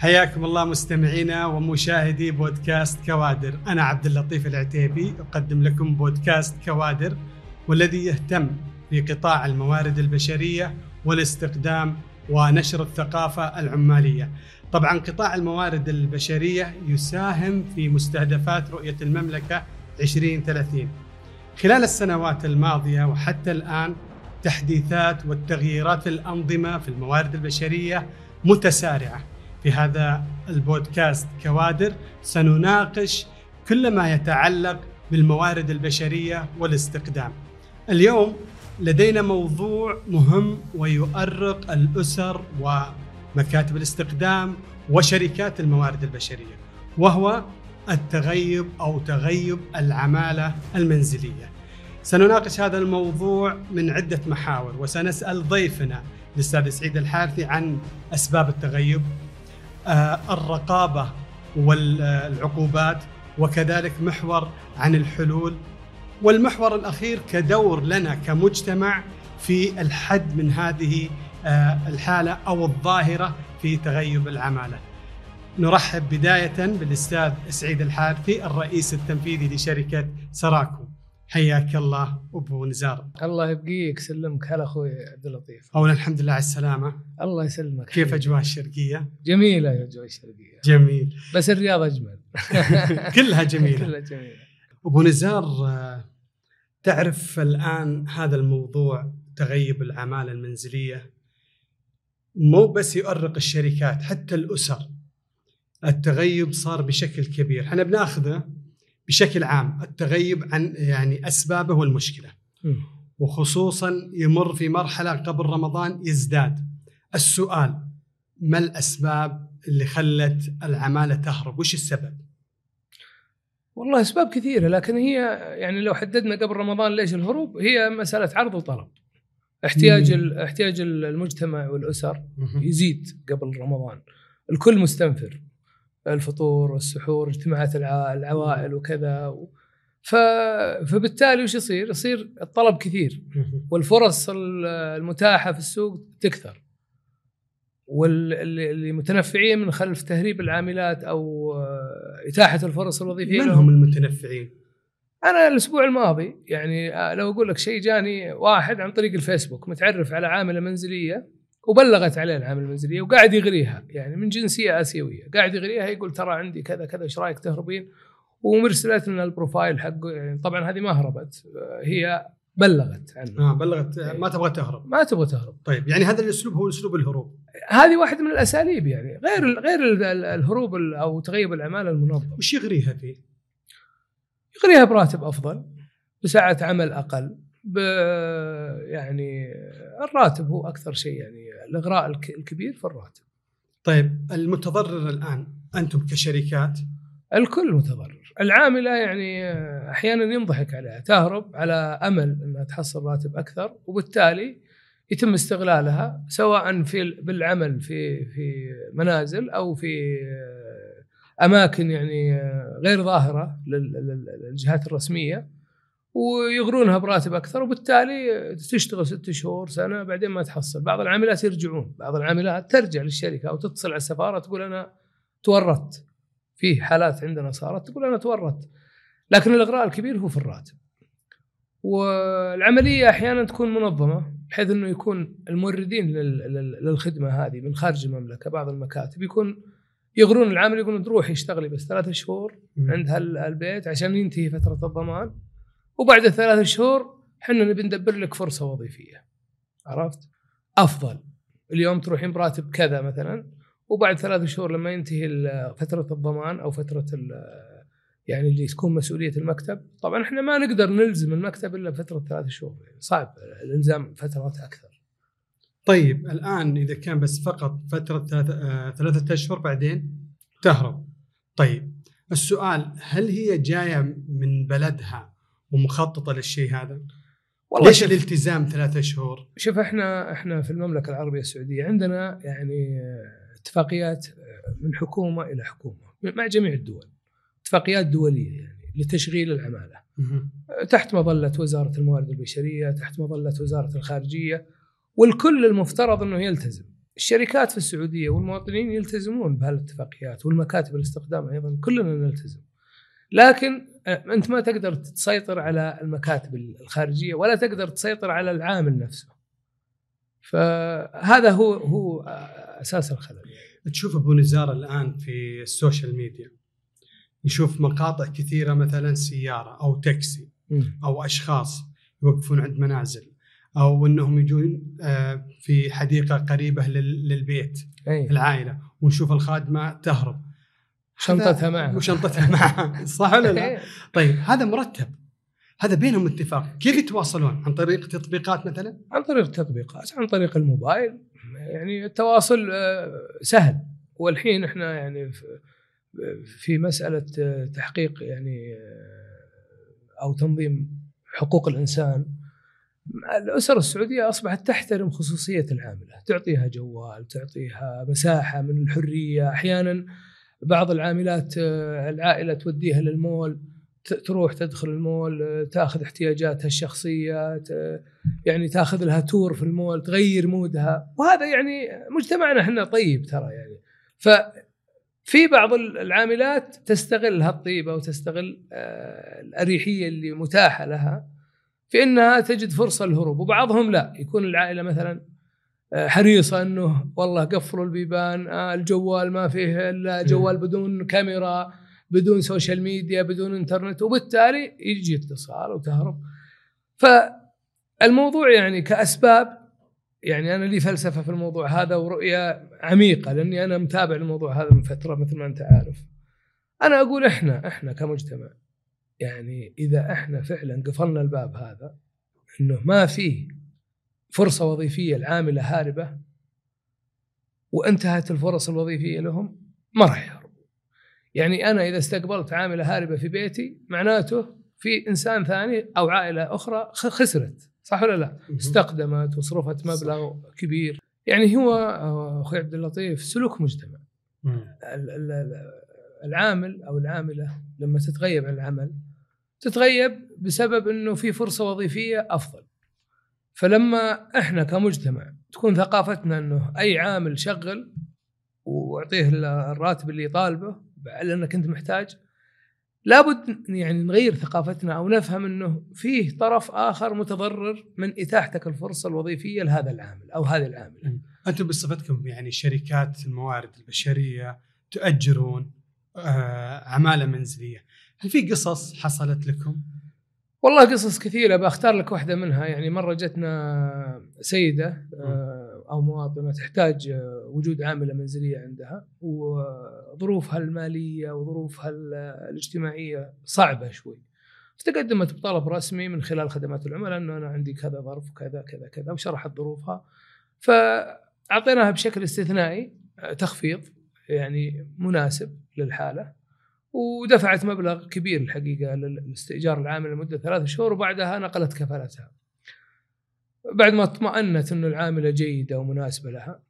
حياكم الله مستمعينا ومشاهدي بودكاست كوادر. أنا عبداللطيف العتيبي أقدم لكم بودكاست كوادر، والذي يهتم بقطاع الموارد البشرية والاستقدام ونشر الثقافة العمالية. طبعا قطاع الموارد البشرية يساهم في مستهدفات رؤية المملكة 2030. خلال السنوات الماضية وحتى الآن تحديثات والتغييرات في الأنظمة في الموارد البشرية متسارعة. في هذا البودكاست كوادر سنناقش كل ما يتعلق بالموارد البشرية والاستقدام. اليوم لدينا موضوع مهم ويؤرق الأسر ومكاتب الاستقدام وشركات الموارد البشرية، وهو التغيب أو تغيب العمالة المنزلية. سنناقش هذا الموضوع من عدة محاور، وسنسأل ضيفنا الأستاذ سعيد الحارثي عن أسباب التغيب، الرقابة والعقوبات، وكذلك محور عن الحلول، والمحور الأخير كدور لنا كمجتمع في الحد من هذه الحالة أو الظاهرة في تغيب العمالة. نرحب بداية بالأستاذ سعيد الحارثي الرئيس التنفيذي لشركة سراكو. حياك الله أبو نزار. الله يبقيك. سلمك. هلا أخوي عبداللطيف. أولا الحمد لله على السلامة. الله يسلمك. كيف أجواء الشرقية؟ جميلة يا أجواء الشرقية. جميل، بس الرياض أجمل. كلها جميلة. كلها جميلة. أبو نزار، تعرف الآن هذا الموضوع تغيب العمالة المنزلية مو بس يؤرق الشركات، حتى الأسر. التغيب صار بشكل كبير. احنا بناخذه بشكل عام، التغيب عن يعني أسبابه والمشكلة، وخصوصا يمر في مرحلة قبل رمضان يزداد. السؤال، ما الأسباب اللي خلت العمالة تهرب؟ وش السبب؟ والله أسباب كثيرة، لكن هي يعني لو حددنا قبل رمضان ليش الهروب، هي مسألة عرض وطلب. احتياج المجتمع والأسر يزيد قبل رمضان. الكل مستنفر، الفطور والسحور، اجتماعات العوائل وكذا، فبالتالي وش يصير؟ يصير الطلب كثير والفرص المتاحة في السوق تكثر، واللي متنفعين من خلف تهريب العاملات أو إتاحة الفرص الوظيفية. من هم المتنفعين؟ أنا الأسبوع الماضي يعني لو أقول لك شيء، جاني واحد عن طريق الفيسبوك متعرف على عاملة منزلية، وبلغت عليه العامله المنزليه وقاعد يغريها، يعني من جنسيه اسيويه، قاعد يغريها يقول ترى عندي كذا كذا، ايش رايك تهربين؟ ومرسلت لنا البروفايل حقه. يعني طبعا هذه ما هربت، هي بلغت عنه. بلغت، ما تبغى تهرب. ما تبغى تهرب. طيب، يعني هذا الاسلوب هو اسلوب الهروب. هذه واحد من الاساليب، يعني غير الهروب او تغيب العماله المنظمه. وش يغريها فيه؟ يغريها براتب افضل، بساعه عمل اقل، يعني الراتب هو أكثر شيء، يعني الإغراء الكبير في الراتب. طيب، المتضرر الآن أنتم كشركات؟ الكل متضرر. العاملة يعني أحيانا ينضحك عليها، تهرب على أمل أنها تحصل راتب أكثر، وبالتالي يتم استغلالها سواء بالعمل في منازل أو في أماكن يعني غير ظاهرة للجهات الرسمية، ويغرونها براتب أكثر، وبالتالي تشتغل 6 شهور سنة بعدين ما تحصل. بعض العاملات يرجعون، بعض العاملات ترجع للشركة أو تتصل على السفارة تقول أنا تورطت. في حالات عندنا صارت تقول أنا تورطت، لكن الإغراء الكبير هو في الراتب. والعملية أحيانا تكون منظمة، بحيث أنه يكون الموردين للخدمة هذه من خارج المملكة. بعض المكاتب يكون يغرون العامل، يقولون تروح يشتغلي بس 3 شهور عند هالبيت عشان ينتهي فترة الضمان، وبعد 3 شهور حنا نبي ندبر لك فرصة وظيفية، عرفت؟ أفضل اليوم تروحين براتب كذا مثلا، وبعد 3 شهور لما ينتهي فترة الضمان أو فترة يعني اللي تكون مسؤولية المكتب. طبعا إحنا ما نقدر نلزم المكتب إلا بفترة 3 شهور، يعني صعب الإلزام فترات أكثر. طيب، الآن إذا كان بس فقط فترة 3 أشهر بعدين تهرب. طيب، السؤال، هل هي جاية من بلدها ومخططة للشيء هذا؟ والله ليش الالتزام 3 شهور؟ شوف، احنا في المملكة العربية السعودية عندنا يعني اتفاقيات من حكومة إلى حكومة مع جميع الدول، اتفاقيات دولية يعني لتشغيل العمالة تحت مظلة وزارة الموارد البشرية، تحت مظلة وزارة الخارجية، والكل المفترض انه يلتزم. الشركات في السعودية والمواطنين يلتزمون بهالاتفاقيات، والمكاتب الاستخدام أيضا كلنا نلتزم، لكن أنت ما تقدر تسيطر على المكاتب الخارجية ولا تقدر تسيطر على العامل نفسه. فهذا هو أساس الخلل. تشوف أبو نزار الآن في السوشيال ميديا، نشوف مقاطع كثيرة مثلا سيارة أو تاكسي أو أشخاص يوقفون عند منازل، أو أنهم يجون في حديقة قريبة للبيت العائلة، ونشوف الخادمة تهرب شنطتها معها صح ولا لا؟ طيب هذا مرتب، هذا بينهم اتفاق. كيف يتواصلون؟ عن طريق تطبيقات مثلا؟ عن طريق تطبيقات، عن طريق الموبايل، يعني التواصل سهل. والحين احنا يعني في مسألة تحقيق يعني أو تنظيم حقوق الإنسان، الأسر السعودية أصبحت تحترم خصوصية العاملة، تعطيها جوال، تعطيها مساحة من الحرية. أحيانا بعض العاملات العائلة توديها للمول، تروح تدخل المول، تأخذ احتياجاتها الشخصية، يعني تأخذ لها تور في المول، تغير مودها. وهذا يعني مجتمعنا احنا طيب ترى، يعني في بعض العاملات تستغل هالطيبة وتستغل الأريحية اللي متاحة لها في أنها تجد فرصة للهروب. وبعضهم لا، يكون العائلة مثلا حريصة أنه والله قفلوا البيبان، الجوال ما فيه إلا جوال بدون كاميرا، بدون سوشيال ميديا، بدون انترنت، وبالتالي يجي اتصال وتهرب. فالموضوع يعني كأسباب، يعني أنا لي فلسفة في الموضوع هذا ورؤية عميقة، لأني أنا متابع الموضوع هذا من فترة مثل ما أنت عارف. أنا أقول إحنا كمجتمع، يعني إذا إحنا فعلا قفلنا الباب هذا إنه ما فيه فرصة وظيفية، العاملة هاربة وانتهت الفرص الوظيفية لهم، ما راح يهربوا. يعني أنا إذا استقبلت عاملة هاربة في بيتي، معناته في إنسان ثاني أو عائلة أخرى خسرت، صح ولا لا؟ استقدمت وصرفت مبلغ كبير. يعني هو أخي عبداللطيف سلوك مجتمع. العامل أو العاملة لما تتغيب عن العمل، تتغيب بسبب أنه في فرصة وظيفية أفضل. فلما إحنا كمجتمع تكون ثقافتنا أنه أي عامل شغل وأعطيه الراتب اللي يطالبه لأنك أنت محتاج، لابد يعني نغير ثقافتنا أو نفهم أنه فيه طرف آخر متضرر من إتاحتك الفرصة الوظيفية لهذا العامل أو هذه العاملة. أنتم بصفتكم يعني شركات الموارد البشرية تؤجرون عمالة منزلية، هل في قصص حصلت لكم؟ والله قصص كثيرة، بأختار لك واحدة منها. يعني مرة جتنا سيدة أو مواطنة تحتاج وجود عاملة منزلية عندها، وظروفها المالية وظروفها الاجتماعية صعبة شوي، فتقدمت بطلب رسمي من خلال خدمات العملاء أنه أنا عندي كذا ظرف وكذا كذا كذا، وشرحت ظروفها، فأعطيناها بشكل استثنائي تخفيض يعني مناسب للحالة، ودفعت مبلغ كبير الحقيقة لاستئجار العامل لمدة 3 شهور، وبعدها نقلت كفالتها. بعد ما اطمأنت أن العاملة جيدة ومناسبة لها،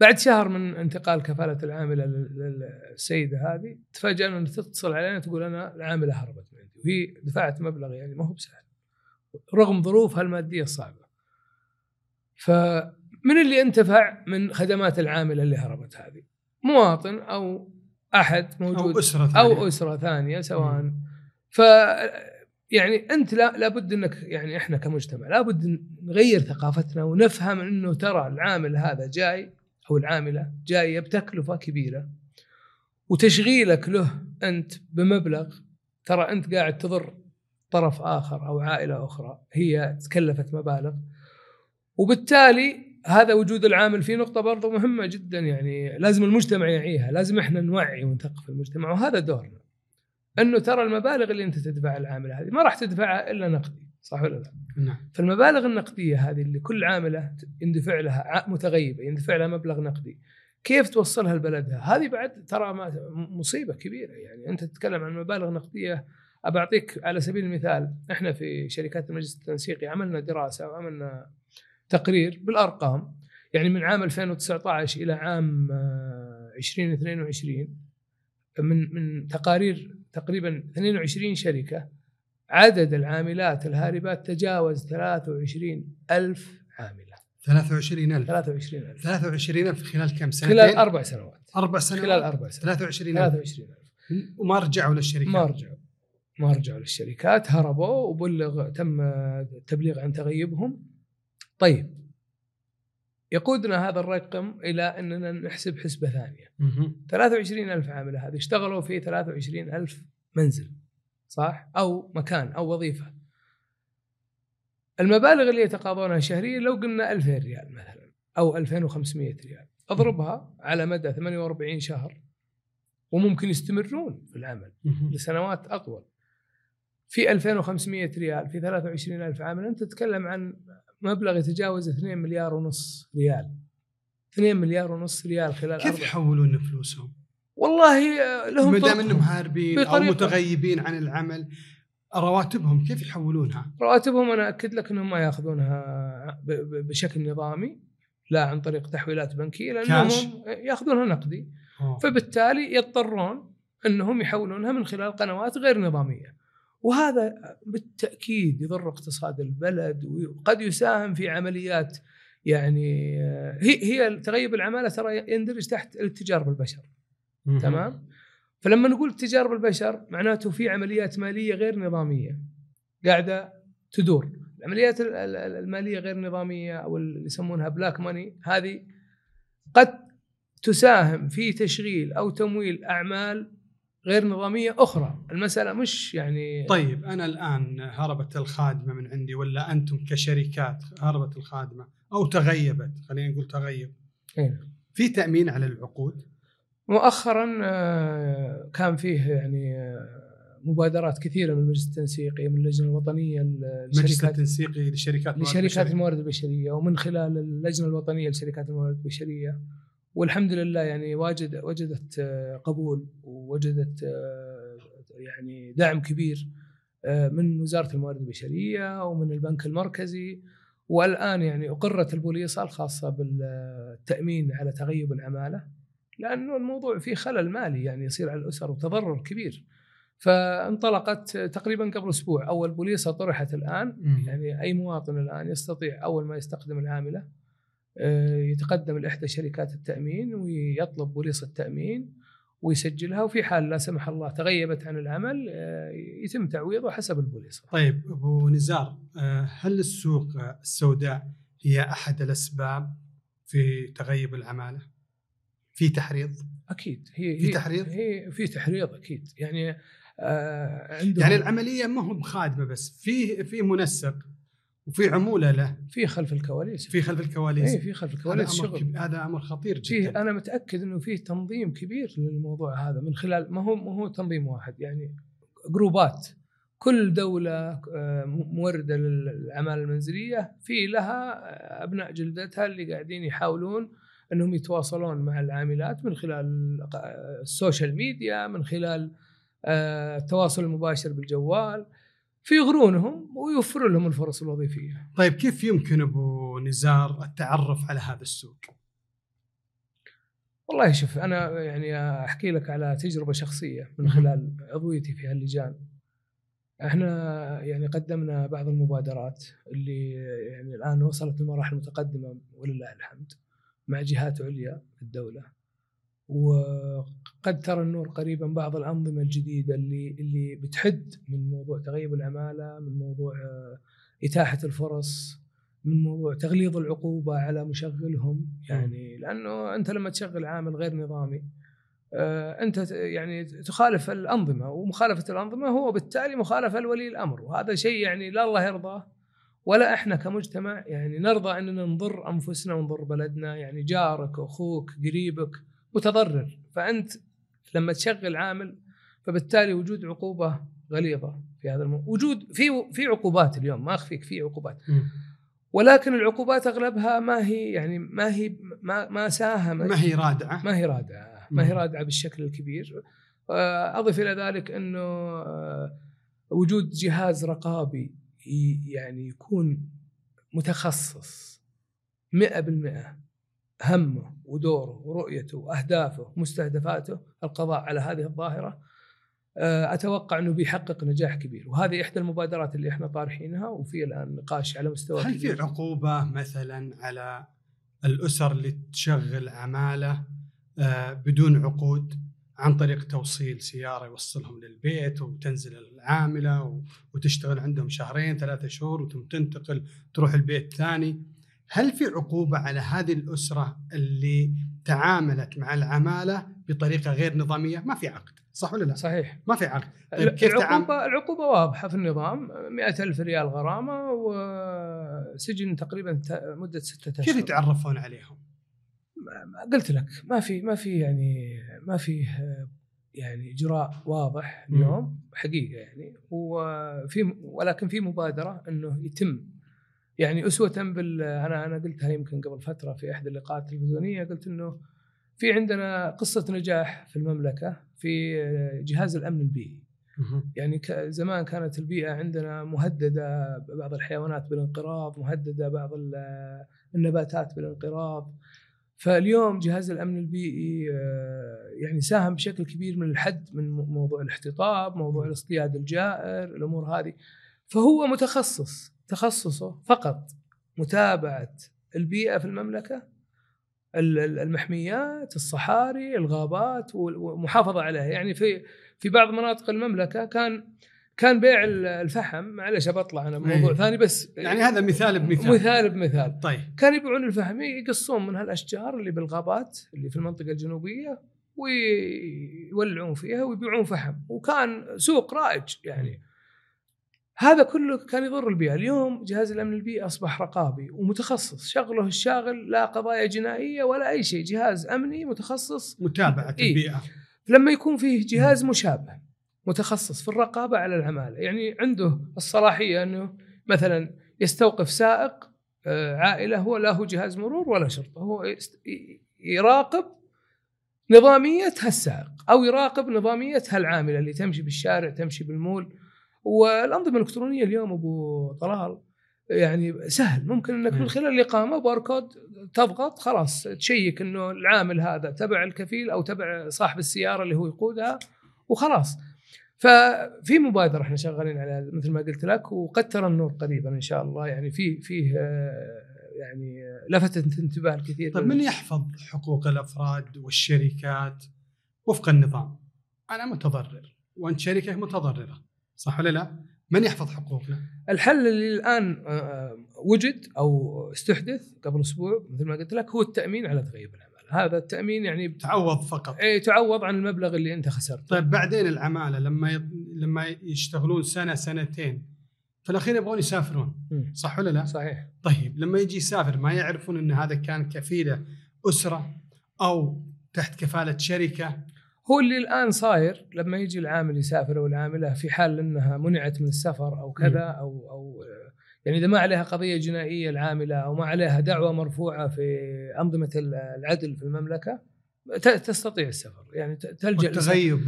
بعد شهر من انتقال كفالة العاملة للسيدة هذه، تفاجأنا أن تتصل علينا تقول أنا العاملة هربت من عندي، وهي دفعت مبلغ يعني ما هو بسهل رغم ظروفها المادية الصعبة. فمن اللي انتفع من خدمات العاملة اللي هربت هذه؟ مواطن أو أحد موجود أو أسرة ثانية سواء. يعني أنت لابد أنك، يعني إحنا كمجتمع لابد نغير ثقافتنا ونفهم أنه ترى العامل هذا جاي أو العاملة جاية بتكلفة كبيرة، وتشغيلك له أنت بمبلغ، ترى أنت قاعد تضر طرف آخر أو عائلة أخرى هي تكلفت مبالغ. وبالتالي هذا وجود العامل في نقطة برضو مهمة جدا، يعني لازم المجتمع يعيها، لازم إحنا نوعي ونثقف المجتمع، وهذا دورنا، أنه ترى المبالغ اللي أنت تدفعها العاملة هذه ما راح تدفعها إلا نقدي، صح ولا لا؟ نعم. فالمبالغ النقدية هذه اللي كل عاملة يندفع لها، متغيبة يندفع لها مبلغ نقدي، كيف توصلها لبلدها؟ هذه بعد ترى مصيبة كبيرة. يعني أنت تتكلم عن مبالغ نقدية. أبعطيك على سبيل المثال، إحنا في شركات المجلس التنسيقي عملنا دراسة وعملنا تقرير بالأرقام، يعني من عام 2019 إلى عام 2022 من تقارير تقريبا 22 شركة، عدد العاملات الهاربات تجاوز 23 ألف عاملة. 23 ألف خلال كم سنة؟ خلال 4 سنوات. 4 سنوات. خلال 4 سنوات. 23 ألف. وما رجعوا للشركات. ما رجعوا للشركات، هربوا وبلغ، تم التبليغ عن تغيبهم. طيب، يقودنا هذا الرقم إلى أننا نحسب حسبة ثانية. 23 ألف عاملة هذه اشتغلوا في 23 ألف منزل، صح؟ أو مكان أو وظيفة. المبالغ اللي يتقاضونها شهريا لو قلنا 2000 ريال مثلا أو 2500 ريال، أضربها على مدى 48 شهر، وممكن يستمرون في العمل لسنوات أطول. في 2500 ريال في 23 ألف عامل أنت تتكلم عن مبلغ يتجاوز 2.5 مليار. 2.5 مليار خلال كيف يحولون فلوسهم؟ والله لهم ما دام انهم هاربين او متغيبين عن العمل، رواتبهم كيف يحولونها؟ رواتبهم انا اكد لك انهم ما ياخذونها بشكل نظامي، لا عن طريق تحويلات بنكيه، لانهم ياخذونها نقدي. فبالتالي يضطرون انهم يحولونها من خلال قنوات غير نظاميه، وهذا بالتاكيد يضر اقتصاد البلد، وقد يساهم في عمليات، يعني هي تغيب العماله ترى يندرج تحت التجار بالبشر. تمام. فلما نقول التجار بالبشر معناته في عمليات ماليه غير نظاميه قاعده تدور. العمليات الماليه غير نظاميه او اللي يسمونها بلاك ماني، هذه قد تساهم في تشغيل او تمويل اعمال غير نظاميه اخرى. المساله مش يعني طيب انا الان هربت الخادمه من عندي، ولا انتم كشركات هربت الخادمه او تغيبت، خلينا نقول تغيب، في تامين على العقود؟ مؤخرا كان فيه يعني مبادرات كثيره من المجلس التنسيقي، من اللجنه الوطنيه لشركات الموارد البشريه، ومن خلال اللجنه الوطنيه لشركات الموارد البشريه، والحمد لله يعني وجدت قبول، ووجدت يعني دعم كبير من وزاره الموارد البشريه ومن البنك المركزي. والان يعني اقرت البوليصه الخاصه بالتامين على تغيب العماله، لأنه الموضوع فيه خلل مالي يعني يصير على الأسر وتضرر كبير. فانطلقت تقريبا قبل أسبوع أول بوليصة طرحت الآن. يعني أي مواطن الآن يستطيع أول ما يستخدم العاملة يتقدم لإحدى شركات التأمين ويطلب بوليصة تأمين ويسجلها، وفي حال لا سمح الله تغيبت عن العمل يتم تعويضه حسب البوليصة. طيب أبو نزار، هل السوق السوداء هي أحد الأسباب في تغيب العمالة؟ في تحريض اكيد، في تحريض اكيد. يعني يعني العمليه ما هو خادمه بس، في منسق، وفي عموله له، في خلف الكواليس، شغل. هذا امر خطير جدا. انا متاكد انه في تنظيم كبير للموضوع هذا، من خلال ما هو تنظيم واحد، يعني جروبات. كل دوله مورده للعماله المنزليه في لها ابناء جلدتها اللي قاعدين يحاولون أنهم يتواصلون مع العاملات من خلال السوشيال ميديا، من خلال التواصل المباشر بالجوال، فيغرونهم ويوفروا لهم الفرص الوظيفية. طيب كيف يمكن أبو نزار التعرف على هذا السوق؟ والله شوف، أنا يعني أحكي لك على تجربة شخصية من خلال عضويتي في هاللجان. احنا يعني قدمنا بعض المبادرات اللي يعني الآن وصلت لمراحل متقدمة ولله الحمد، مع جهات عليا في الدولة، وقد ترى النور قريبا بعض الأنظمة الجديدة اللي بتحد من موضوع تغيب العمالة، من موضوع إتاحة الفرص، من موضوع تغليظ العقوبة على مشغلهم. يعني لأنه أنت لما تشغل عامل غير نظامي أنت يعني تخالف الأنظمة، ومخالفة الأنظمة هو بالتالي مخالفة لولي الأمر، وهذا شيء يعني لا الله يرضاه ولا احنا كمجتمع يعني نرضى اننا نضر انفسنا ونضر بلدنا. يعني جارك، اخوك، قريبك متضرر، فانت لما تشغل عامل فبالتالي وجود عقوبه غليظه في هذا الموضوع. وجود في عقوبات اليوم، ما اخفيك في عقوبات، ولكن العقوبات اغلبها ما هي رادعه بالشكل الكبير. اضف الى ذلك انه وجود جهاز رقابي يعني يكون متخصص 100% همه ودوره ورؤيته وأهدافه ومستهدفاته القضاء على هذه الظاهرة، أتوقع أنه بيحقق نجاح كبير، وهذه إحدى المبادرات اللي إحنا طارحينها وفي الآن نقاش على مستوى. هل في عقوبة مثلا على الأسر اللي تشغل عمالة بدون عقود عن طريق توصيل سيارة يوصلهم للبيت وتنزل العاملة وتشتغل عندهم 2-3 شهور وتم تنتقل تروح البيت ثاني؟ هل في عقوبة على هذه الأسرة اللي تعاملت مع العمالة بطريقة غير نظامية؟ ما في عقد، صح ولا لا؟ صحيح، ما في عقد. طيب كيف العقوبة واضحة في النظام، 100,000 ريال غرامة وسجن تقريبا مدة 6 أشهر. كيف يتعرفون عليهم؟ قلت لك ما في إجراء واضح اليوم حقيقة يعني، ولكن في مبادرة إنه يتم يعني أسوة بال أنا قلتها يمكن قبل فترة في إحدى اللقاءات التلفزيونية، قلت إنه في عندنا قصة نجاح في المملكة في جهاز الأمن البيئي. يعني زمان كانت البيئة عندنا مهددة، بعض الحيوانات بالانقراض مهددة، بعض النباتات بالانقراض. فاليوم جهاز الأمن البيئي يعني ساهم بشكل كبير من الحد من موضوع الاحتطاب، موضوع الاصطياد الجائر، الأمور هذه. فهو متخصص، تخصصه فقط متابعة البيئة في المملكة، المحميات، الصحاري، الغابات، ومحافظة عليها. يعني في بعض مناطق المملكة كان بيع الفحم، معلش بطلع انا بموضوع ثاني بس يعني هذا مثال. طيب كان يبيعون الفحم، يقصون من هالاشجار اللي بالغابات اللي في المنطقة الجنوبية ويولعون فيها ويبيعون فحم، وكان سوق رائج يعني. هذا كله كان يضر البيئة. اليوم جهاز الأمن البيئي أصبح رقابي ومتخصص، شغله الشاغل لا قضايا جنائية ولا أي شيء، جهاز أمني متخصص متابعة البيئة. لما يكون فيه جهاز مشابه متخصص في الرقابة على العمالة، يعني عنده الصلاحية أنه مثلا يستوقف سائق عائلة، هو لا هو جهاز مرور ولا شرطة، هو يراقب نظامية هالسائق أو يراقب نظامية هالعاملة اللي تمشي بالشارع، تمشي بالمول. والأنظمة الإلكترونية اليوم أبو طلال يعني سهل، ممكن أنك من خلال الإقامة باركود تضغط خلاص تشيك أنه العامل هذا تبع الكفيل أو تبع صاحب السيارة اللي هو يقودها وخلاص. ففي مبادرة احنا شغالين عليها مثل ما قلت لك، وقد ترى النور قريبا إن شاء الله. يعني فيه يعني لفتت انتباه الكثير. طيب من يحفظ حقوق الأفراد والشركات وفق النظام؟ أنا متضرر وأنت شركة متضررة، صح ولا لا؟ من يحفظ حقوقنا؟ الحل اللي الآن وجد أو استحدث قبل أسبوع مثل ما قلت لك هو التأمين على تغيب العمالة. هذا التأمين يعني تعوض فقط، أي تعوض عن المبلغ اللي أنت خسرته. طيب بعدين العمالة لما يشتغلون 1-2 سنين في الأخير يبغون يسافرون، صح ولا لا؟ صحيح. طيب لما يجي يسافر ما يعرفون أن هذا كان كفيلة أسرة أو تحت كفالة شركة. هو اللي الآن صاير لما يجي العامل يسافر أو العاملة في حال أنها منعت من السفر أو كذا أو يعني إذا ما عليها قضية جنائية العاملة أو ما عليها دعوة مرفوعة في أنظمة العدل في المملكة تستطيع السفر. يعني تلجأ التغيب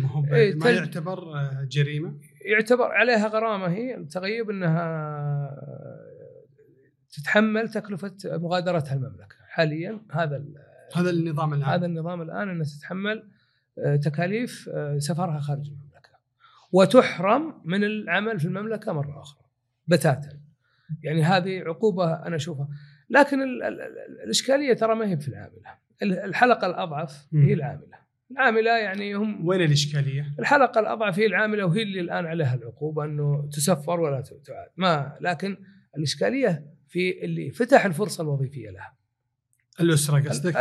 ما يعتبر جريمة، يعتبر عليها غرامة هي التغيب، أنها تتحمل تكلفة مغادرتها المملكة. حاليا هذا النظام الآن، أنها تتحمل تكاليف سفرها خارج المملكة وتحرم من العمل في المملكة مرة أخرى بتاتا. يعني هذه عقوبة أنا أشوفها. لكن الإشكالية ترى ما هي في العاملة، الحلقة الأضعف هي العاملة يعني هم وين الإشكالية؟ الحلقة الأضعف هي العاملة، وهي اللي الآن عليها العقوبة أنه تسفر ولا تعاد لكن الإشكالية في اللي فتح الفرصة الوظيفية لها، الأسرة قصدك،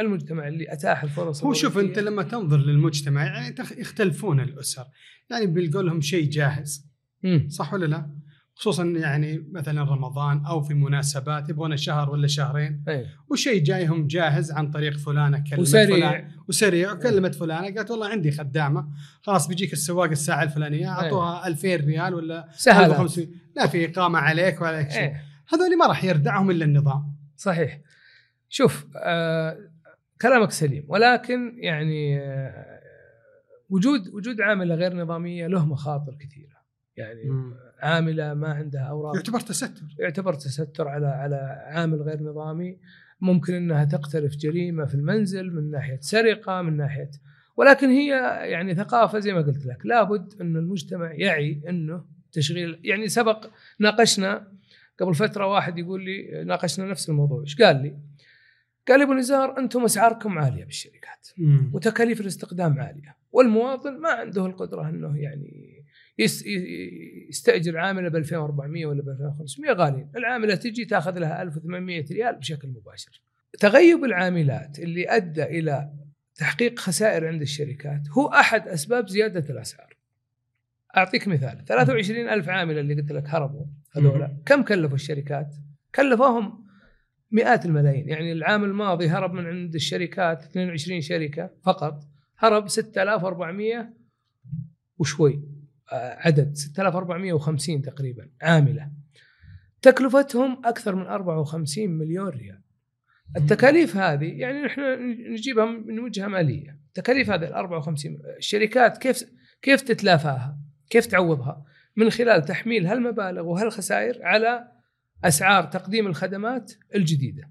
المجتمع اللي أتاح الفرص. هو شوف أنت لما تنظر للمجتمع يعني يختلفون الأسر، يعني بيلقوا لهم شيء جاهز، صح ولا لا؟ خصوصا يعني مثلا رمضان أو في مناسبات يبغون شهر ولا شهرين، وشيء جايهم جاهز عن طريق فلانة كلمت فلان وسريع، كلمت فلانة قالت والله عندي خدامة، خلاص بيجيك السواق الساعة الفلانية، أعطوها 2,000 ريال ولا 1,500، لا في إقامة عليك ولا شيء. هذول ما راح يردعهم إلا النظام. صحيح. شوف كلامك سليم، ولكن يعني وجود عاملة غير نظامية له مخاطر كثيرة. يعني عاملة ما عندها أوراق يعتبر تستر على عامل غير نظامي، ممكن أنها تقترف جريمة في المنزل من ناحية سرقة، من ناحية ولكن هي يعني ثقافة زي ما قلت لك، لابد أن المجتمع يعي أنه تشغيل. يعني سبق ناقشنا قبل فترة، واحد يقول لي ناقشنا نفس الموضوع، إيش قال لي؟ قال لي أبو نزار أنتم أسعاركم عالية بالشركات وتكاليف الاستقدام عالية، والمواطن ما عنده القدرة أنه يعني يستأجر عاملة ب2400 ولا ب2500 غالين، العاملة تجي تأخذ لها 1800 ريال بشكل مباشر. تغيب العاملات اللي أدى إلى تحقيق خسائر عند الشركات هو أحد أسباب زيادة الأسعار. أعطيك مثال، 23 ألف عاملة اللي قلت لك هربوا هذولا، كم كلفوا الشركات؟ كلفوهم مئات الملايين. يعني العام الماضي هرب من عند الشركات 22 شركة فقط، هرب 6400 وشوي، عدد 6450 تقريبا عاملة، تكلفتهم أكثر من 54 مليون ريال. التكاليف هذه يعني نحن نجيبها من وجهة مالية، تكاليف هذه 54 الشركات كيف تتلافاها، كيف تعوضها؟ من خلال تحميل هالمبالغ وهالخسائر على أسعار تقديم الخدمات الجديدة.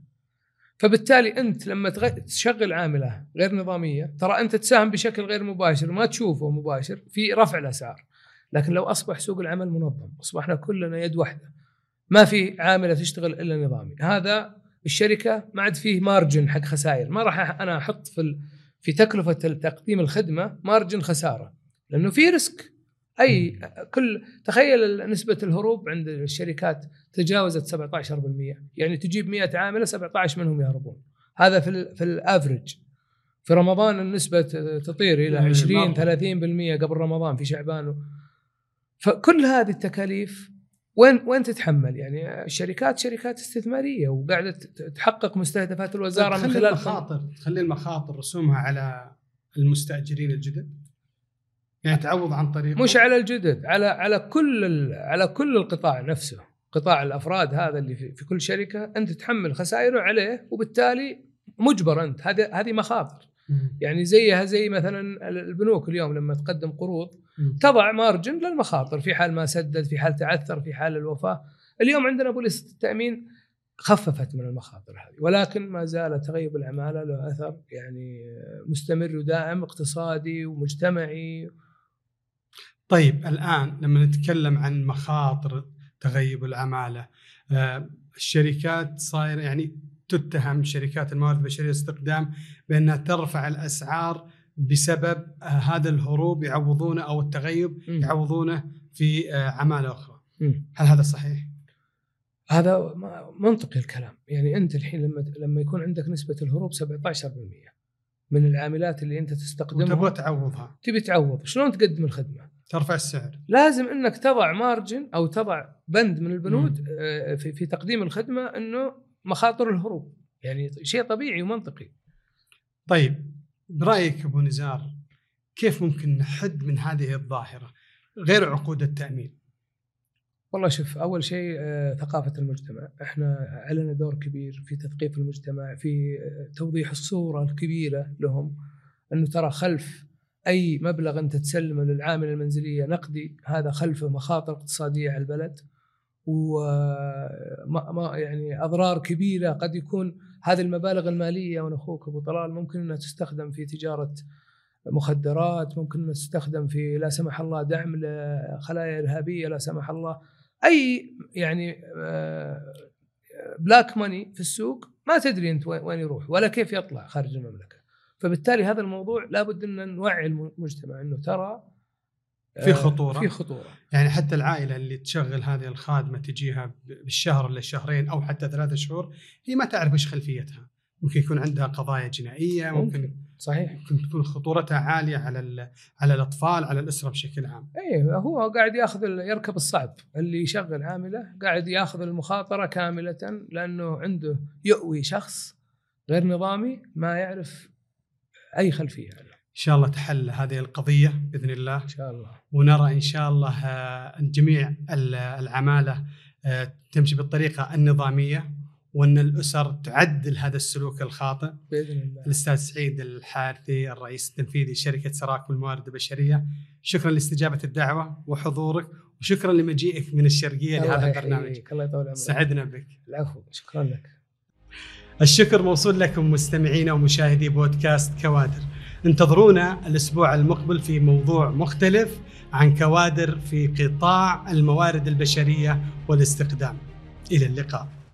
فبالتالي أنت لما تشغل عاملة غير نظامية ترى أنت تساهم بشكل غير مباشر وما تشوفه مباشر في رفع الأسعار، لكن لو أصبح سوق العمل منظم أصبحنا كلنا يد واحدة، ما في عاملة تشتغل إلا نظامي، هذا الشركة ما عاد فيه مارجن حق خسائر، ما راح أنا أحط في تكلفة تقديم الخدمة مارجن خسارة، لأنه في ريسك. أي كل تخيل نسبة الهروب عند الشركات تجاوزت 17%، يعني تجيب 100 عاملة 17 منهم يهربون، هذا في الأفريج. في رمضان النسبة تطير إلى 20-30% قبل رمضان في شعبان. فكل هذه التكاليف وين تتحمل؟ يعني الشركات شركات استثمارية وقاعدة تحقق مستهدفات الوزارة من خلال تخلي المخاطر رسومها على المستأجرين الجدد، يعني تعوض عن طريقه مش على الجدد، على كل القطاع نفسه، قطاع الأفراد هذا اللي في كل شركة أنت تحمل خسائره عليه، وبالتالي مجبر أنت، هذه مخاطر. يعني زيها زي مثلا البنوك اليوم لما تقدم قروض تضع مارجن للمخاطر في حال ما سدد، في حال تعثر، في حال الوفاة. اليوم عندنا بوليسة التأمين خففت من المخاطر هذه، ولكن ما زال تغيب العمالة له أثر يعني مستمر ودائم اقتصادي ومجتمعي. طيب الآن لما نتكلم عن مخاطر تغيب العمالة، الشركات صاير يعني تتهم شركات الموارد البشرية والاستقدام بأنها ترفع الأسعار بسبب هذا الهروب يعوضونه أو التغيب يعوضونه في عمالة أخرى، هل هذا صحيح؟ هذا منطقي الكلام. يعني أنت الحين لما يكون عندك نسبة الهروب 17% من العاملات اللي أنت تستقدمها وتبغى تعوضها، تبي تعوض، شلون تقدم الخدمة؟ ترفع السعر، لازم أنك تضع مارجن أو تضع بند من البنود في تقديم الخدمة أنه مخاطر الهروب، يعني شيء طبيعي ومنطقي. طيب برأيك أبو نزار كيف ممكن نحد من هذه الظاهرة غير عقود التأمين؟ والله شوف، أول شيء ثقافة المجتمع، إحنا علينا دور كبير في تثقيف المجتمع، في توضيح الصورة الكبيرة لهم أنه ترى خلف أي مبلغ أنت تسلمه للعاملة المنزلية نقدي هذا خلفه مخاطر اقتصادية على البلد، وما يعني أضرار كبيرة. قد يكون هذه المبالغ المالية ونخوك أبو طلال ممكن أنها تستخدم في تجارة مخدرات، ممكن أنها تستخدم في لا سمح الله دعم لخلايا إرهابية، لا سمح الله أي يعني بلاك ماني في السوق ما تدري أنت وين يروح ولا كيف يطلع خارج المملكة. فبالتالي هذا الموضوع لابد أن نوعي المجتمع أنه ترى في خطورة. يعني حتى العائلة اللي تشغل هذه الخادمة تجيها بالشهر إلى الشهرين أو حتى 3 شهور، هي ما تعرف إيش خلفيتها، ممكن يكون عندها قضايا جنائية، ممكن صحيح ممكن تكون خطورتها عالية على الأطفال، على الأسرة بشكل عام. أيه، هو قاعد يركب الصعب، اللي يشغل عاملة قاعد يأخذ المخاطرة كاملة، لأنه عنده يؤوي شخص غير نظامي ما يعرف أي خلفية. إن شاء الله تحل هذه القضية بإذن الله، إن شاء الله، ونرى إن شاء الله أن جميع العمالة تمشي بالطريقة النظامية، وأن الأسر تعدل هذا السلوك الخاطئ بإذن الله. الأستاذ سعيد الحارثي، الرئيس التنفيذي لشركة سراكو الموارد البشرية، شكرا لاستجابة الدعوة وحضورك، وشكرا لمجيئك من الشرقية لهذا البرنامج. الله يطول عمرك، سعدنا بك. العفو، شكرا لك. الشكر موصول لكم مستمعينا ومشاهدي بودكاست كوادر. انتظرونا الأسبوع المقبل في موضوع مختلف عن كوادر في قطاع الموارد البشرية والاستقدام. إلى اللقاء.